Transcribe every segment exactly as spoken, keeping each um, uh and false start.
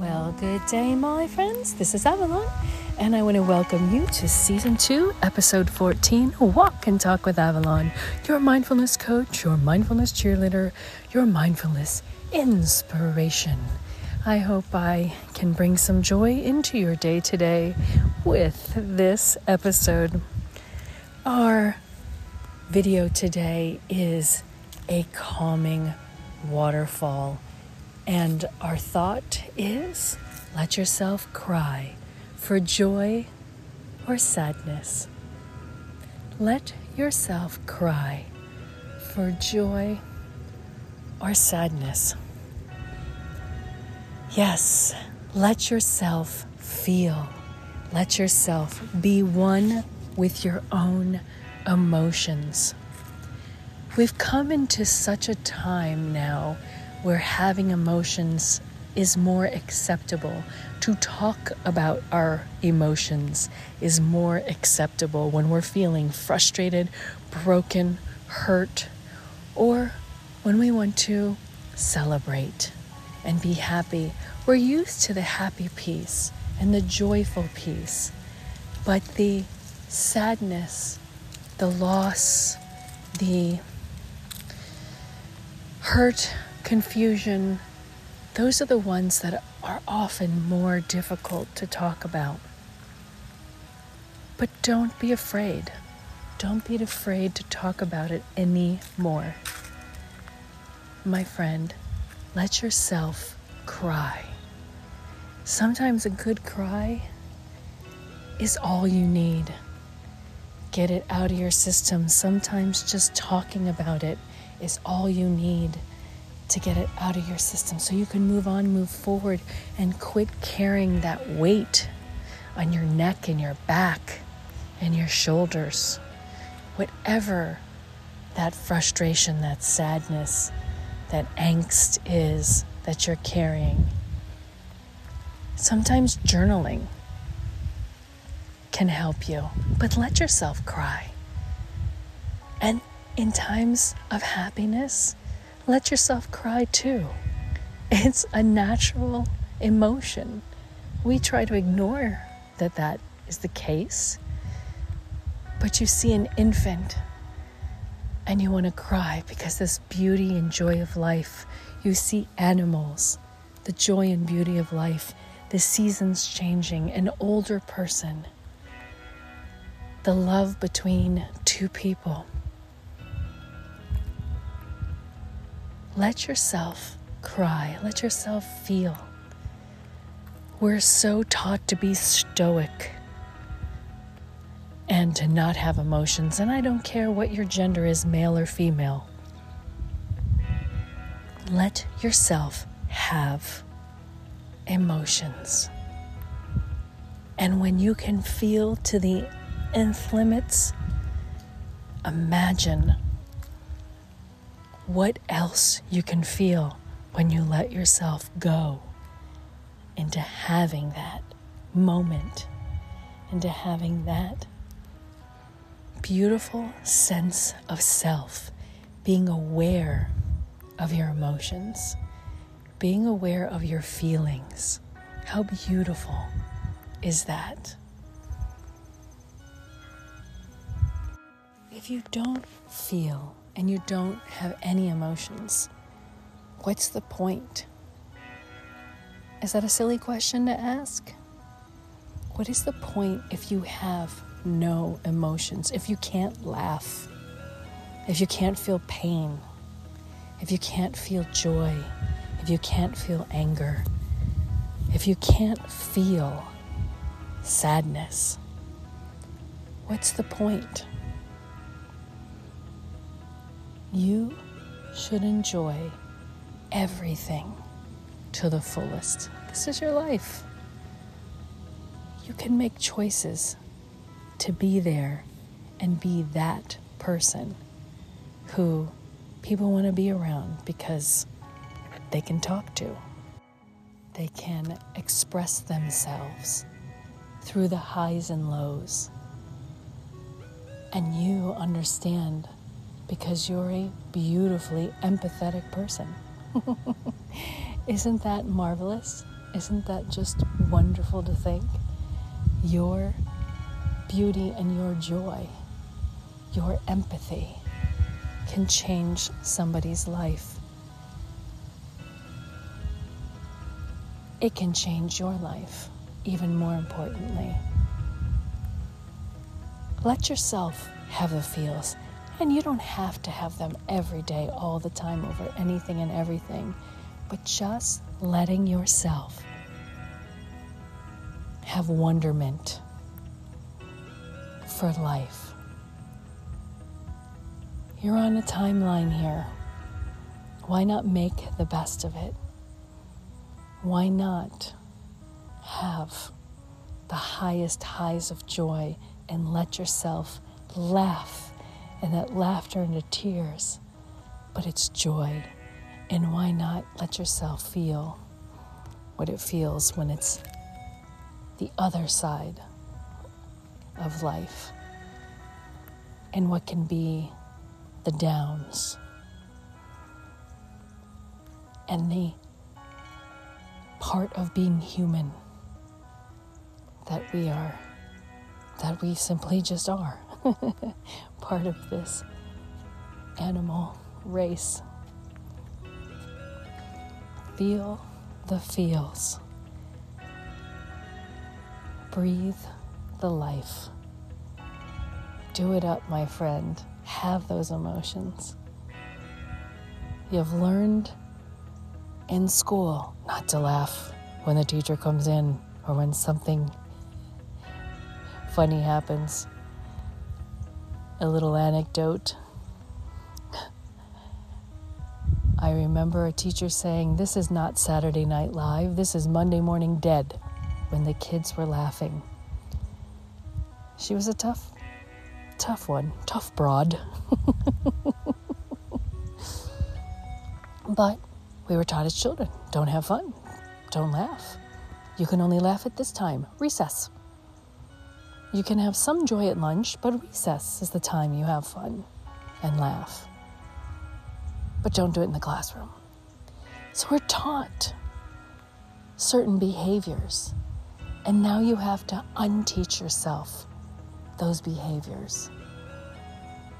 Well, good day, my friends. This is Avalon, and I want to welcome you to Season two, Episode fourteen, Walk and Talk with Avalon, your mindfulness coach, your mindfulness cheerleader, your mindfulness inspiration. I hope I can bring some joy into your day today with this episode. Our video today is a calming waterfall. And our thought is, let yourself cry for joy or sadness. Let yourself cry for joy or sadness. Yes, let yourself feel. Let yourself be one with your own emotions. We've come into such a time now where having emotions is more acceptable. To talk about our emotions is more acceptable when we're feeling frustrated, broken, hurt, or when we want to celebrate and be happy. We're used to the happy piece and the joyful piece, but the sadness, the loss, the hurt, confusion, those are the ones that are often more difficult to talk about. But don't be afraid. Don't be afraid to talk about it anymore. My friend, let yourself cry. Sometimes a good cry is all you need. Get it out of your system. Sometimes just talking about it is all you need to get it out of your system so you can move on, move forward, and quit carrying that weight on your neck and your back and your shoulders. Whatever that frustration, that sadness, that angst is that you're carrying. Sometimes journaling can help you, but let yourself cry. And in times of happiness, let yourself cry too. It's a natural emotion. We try to ignore that that is the case. But you see an infant and you want to cry because this beauty and joy of life. You see animals, the joy and beauty of life, the seasons changing, an older person, the love between two people. Let yourself cry. Let yourself feel. We're so taught to be stoic and to not have emotions. And I don't care what your gender is, male or female. Let yourself have emotions. And when you can feel to the nth limits, imagine what else you can feel when you let yourself go into having that moment, into having that beautiful sense of self, being aware of your emotions, being aware of your feelings. How beautiful is that? If you don't feel and you don't have any emotions, what's the point? Is that a silly question to ask? What is the point if you have no emotions? If you can't laugh, if you can't feel pain, if you can't feel joy, if you can't feel anger, if you can't feel sadness, what's the point? You should enjoy everything to the fullest. This is your life. You can make choices to be there and be that person who people want to be around because they can talk to. They can express themselves through the highs and lows. And you understand because you're a beautifully empathetic person. Isn't that marvelous? Isn't that just wonderful to think? Your beauty and your joy, your empathy can change somebody's life. It can change your life, even more importantly. Let yourself have the feels, and you don't have to have them every day, all the time, over anything and everything, but just letting yourself have wonderment for life. You're on a timeline here. Why not make the best of it? Why not have the highest highs of joy and let yourself laugh, and that laughter into tears, but it's joy. And why not let yourself feel what it feels when it's the other side of life, and what can be the downs and the part of being human that we are, that we simply just are, part of this animal race. Feel the feels. Breathe the life. Do it up, my friend. Have those emotions. You've learned in school not to laugh when the teacher comes in or when something funny happens. A little anecdote. I remember a teacher saying, "This is not Saturday Night Live, this is Monday Morning Dead," when the kids were laughing. She was a tough, tough one, tough broad. But we were taught as children, don't have fun, don't laugh. You can only laugh at this time, recess. You can have some joy at lunch, but recess is the time you have fun and laugh. But don't do it in the classroom. So we're taught certain behaviors, and now you have to unteach yourself those behaviors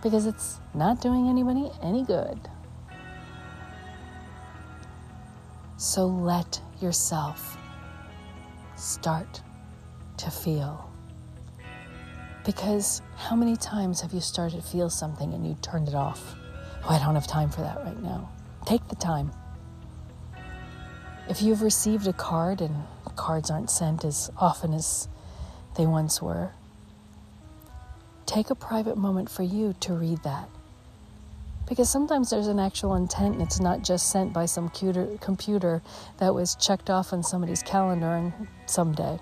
because it's not doing anybody any good. So let yourself start to feel, because how many times have you started to feel something and you turned it off? Oh, I don't have time for that right now. Take the time. If you've received a card, and cards aren't sent as often as they once were, take a private moment for you to read that. Because sometimes there's an actual intent, and it's not just sent by some computer that was checked off on somebody's calendar and someday.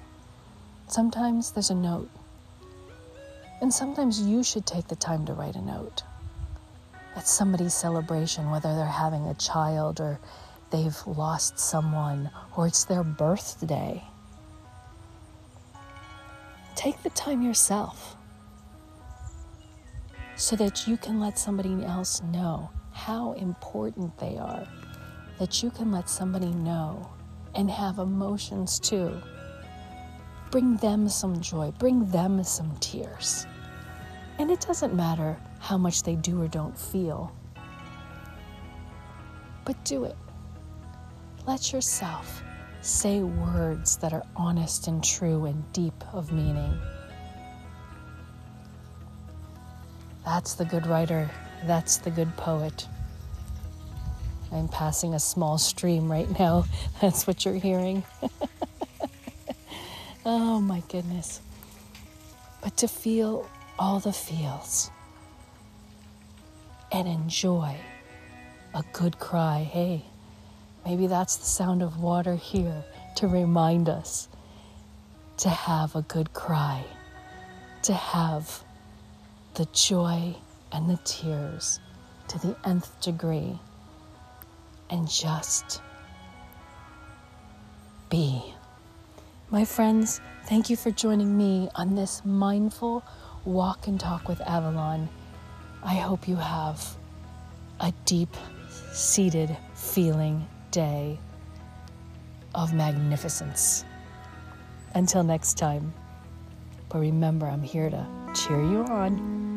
Sometimes there's a note. And sometimes you should take the time to write a note. At somebody's celebration, whether they're having a child or they've lost someone or it's their birthday. Take the time yourself so that you can let somebody else know how important they are, that you can let somebody know and have emotions too. Bring them some joy, bring them some tears. And it doesn't matter how much they do or don't feel. But do it. Let yourself say words that are honest and true and deep of meaning. That's the good writer. That's the good poet. I'm passing a small stream right now. That's what you're hearing. Oh my goodness. But to feel all the feels and enjoy a good cry. Hey, maybe that's the sound of water here to remind us to have a good cry, to have the joy and the tears to the nth degree, and just be. My friends, thank you for joining me on this mindful walk and talk with Avalon. I hope you have a deep-seated feeling day of magnificence. Until next time, but remember, I'm here to cheer you on.